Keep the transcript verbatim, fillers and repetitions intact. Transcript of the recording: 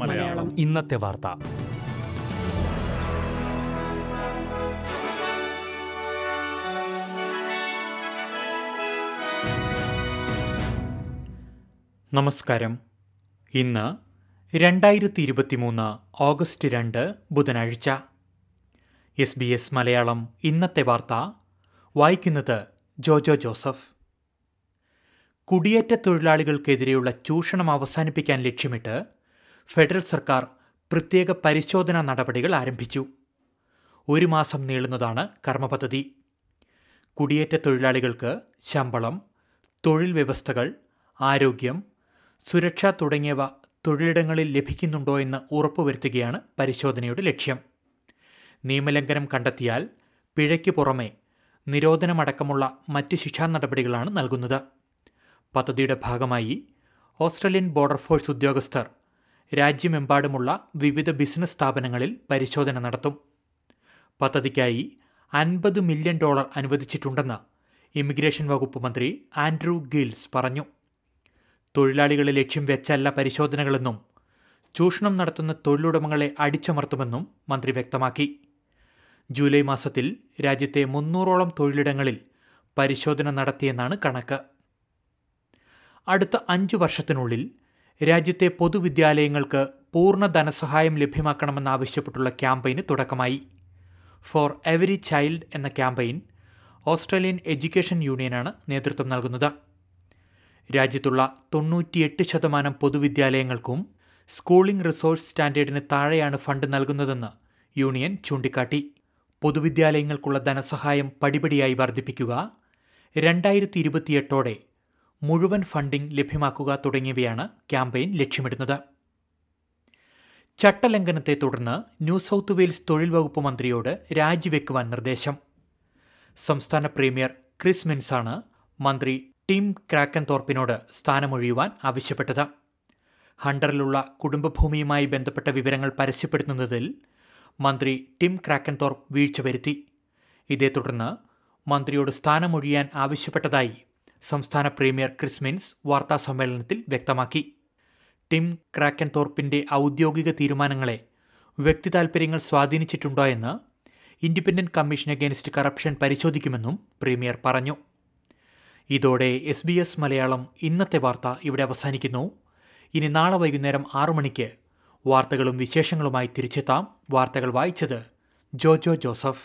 മലയാളം ഇന്നത്തെ വാർത്ത. നമസ്കാരം. ഇന്ന് രണ്ടായിരത്തി ഇരുപത്തിമൂന്ന് ഓഗസ്റ്റ് രണ്ട് ബുധനാഴ്ച. എസ് ബി എസ് മലയാളം ഇന്നത്തെ വാർത്ത വായിക്കുന്നത് ജോജോ ജോസഫ്. കുടിയേറ്റ തൊഴിലാളികൾക്കെതിരെയുള്ള ചൂഷണം അവസാനിപ്പിക്കാൻ ലക്ഷ്യമിട്ട് ഫെഡറൽ സർക്കാർ പ്രത്യേക പരിശോധനാ നടപടികൾ ആരംഭിച്ചു. ഒരു മാസം നീളുന്നതാണ് കർമ്മപദ്ധതി. കുടിയേറ്റ തൊഴിലാളികൾക്ക് ശമ്പളം, തൊഴിൽ വ്യവസ്ഥകൾ, ആരോഗ്യം, സുരക്ഷ തുടങ്ങിയവ തൊഴിലിടങ്ങളിൽ ലഭിക്കുന്നുണ്ടോ എന്ന് ഉറപ്പുവരുത്തുകയാണ് പരിശോധനയുടെ ലക്ഷ്യം. നിയമലംഘനം കണ്ടെത്തിയാൽ പിഴയ്ക്ക് പുറമെ നിരോധനമടക്കമുള്ള മറ്റ് ശിക്ഷാ നടപടികളാണ് നൽകുന്നത്. പദ്ധതിയുടെ ഭാഗമായി ഓസ്ട്രേലിയൻ ബോർഡർ ഫോഴ്സ് ഉദ്യോഗസ്ഥർ രാജ്യമെമ്പാടുമുള്ള വിവിധ ബിസിനസ് സ്ഥാപനങ്ങളിൽ പരിശോധന നടത്തും. പദ്ധതിക്കായി അൻപത് മില്യൺ ഡോളർ അനുവദിച്ചിട്ടുണ്ടെന്ന് ഇമിഗ്രേഷൻ വകുപ്പ് മന്ത്രി ആൻഡ്രൂ ഗിൽസ് പറഞ്ഞു. തൊഴിലാളികളെ ലക്ഷ്യം വെച്ചല്ല പരിശോധനകളെന്നും ചൂഷണം നടത്തുന്ന തൊഴിലുടമകളെ അടിച്ചമർത്തുമെന്നും മന്ത്രി വ്യക്തമാക്കി. ജൂലൈ മാസത്തിൽ രാജ്യത്തെ മുന്നൂറോളം തൊഴിലിടങ്ങളിൽ പരിശോധന നടത്തിയെന്നാണ് കണക്ക്. അടുത്ത അഞ്ചു വർഷത്തിനുള്ളിൽ രാജ്യത്തെ പൊതുവിദ്യാലയങ്ങൾക്ക് പൂർണ്ണ ധനസഹായം ലഭ്യമാക്കണമെന്നാവശ്യപ്പെട്ടുള്ള ക്യാമ്പയിന് തുടക്കമായി. ഫോർ എവറി ചൈൽഡ് എന്ന ക്യാമ്പയിൻ ഓസ്ട്രേലിയൻ എഡ്യൂക്കേഷൻ യൂണിയനാണ് നേതൃത്വം നൽകുന്നത്. രാജ്യത്തുള്ള തൊണ്ണൂറ്റിയെട്ട് ശതമാനം പൊതുവിദ്യാലയങ്ങൾക്കും സ്കൂളിംഗ് റിസോഴ്സ് സ്റ്റാൻഡേർഡിന് താഴെയാണ് ഫണ്ട് നൽകുന്നതെന്ന് യൂണിയൻ ചൂണ്ടിക്കാട്ടി. പൊതുവിദ്യാലയങ്ങൾക്കുള്ള ധനസഹായം പടിപടിയായി വർദ്ധിപ്പിക്കുക, രണ്ടായിരത്തി ഇരുപത്തിയെട്ടോടെ മുഴുവൻ ഫണ്ടിംഗ് ലഭ്യമാക്കുക തുടങ്ങിയവയാണ് ക്യാമ്പയിൻ ലക്ഷ്യമിടുന്നത്. ചട്ടലംഘനത്തെ തുടർന്ന് ന്യൂ സൗത്ത് വെയിൽസ് തൊഴിൽ വകുപ്പ് മന്ത്രിയോട് രാജിവെക്കുവാൻ നിർദ്ദേശം. സംസ്ഥാന പ്രീമിയർ ക്രിസ് മിൻസാണ് മന്ത്രി ടിം ക്രാക്കൻതോർപ്പിനോട് സ്ഥാനമൊഴിയുവാൻ ആവശ്യപ്പെട്ടത്. ഹണ്ടറിലുള്ള കുടുംബഭൂമിയുമായി ബന്ധപ്പെട്ട വിവരങ്ങൾ പരസ്യപ്പെടുത്തുന്നതിൽ മന്ത്രി ടിം ക്രാക്കൻതോർപ്പ് വീഴ്ച വരുത്തി. ഇതേ തുടർന്ന് മന്ത്രിയോട് സ്ഥാനമൊഴിയാൻ ആവശ്യപ്പെട്ടതായി സംസ്ഥാന പ്രീമിയർ ക്രിസ് മിൻസ് വാർത്താസമ്മേളനത്തിൽ വ്യക്തമാക്കി. ടിം ക്രാക്കൻതോർപ്പിൻ്റെ ഔദ്യോഗിക തീരുമാനങ്ങളെ വ്യക്തി താൽപ്പര്യങ്ങൾ സ്വാധീനിച്ചിട്ടുണ്ടോ എന്ന് ഇൻഡിപെൻഡന്റ് കമ്മീഷൻ അഗെയിൻസ്റ്റ് കറപ്ഷൻ പരിശോധിക്കുമെന്നും പ്രീമിയർ പറഞ്ഞു. ഇതോടെ എസ് ബി എസ് മലയാളം ഇന്നത്തെ വാർത്ത ഇവിടെ അവസാനിക്കുന്നു. ഇനി നാളെ വൈകുന്നേരം ആറു മണിക്ക് വാർത്തകളും വിശേഷങ്ങളുമായി തിരിച്ചെത്താം. വാർത്തകൾ വായിച്ചത് ജോജോ ജോസഫ്.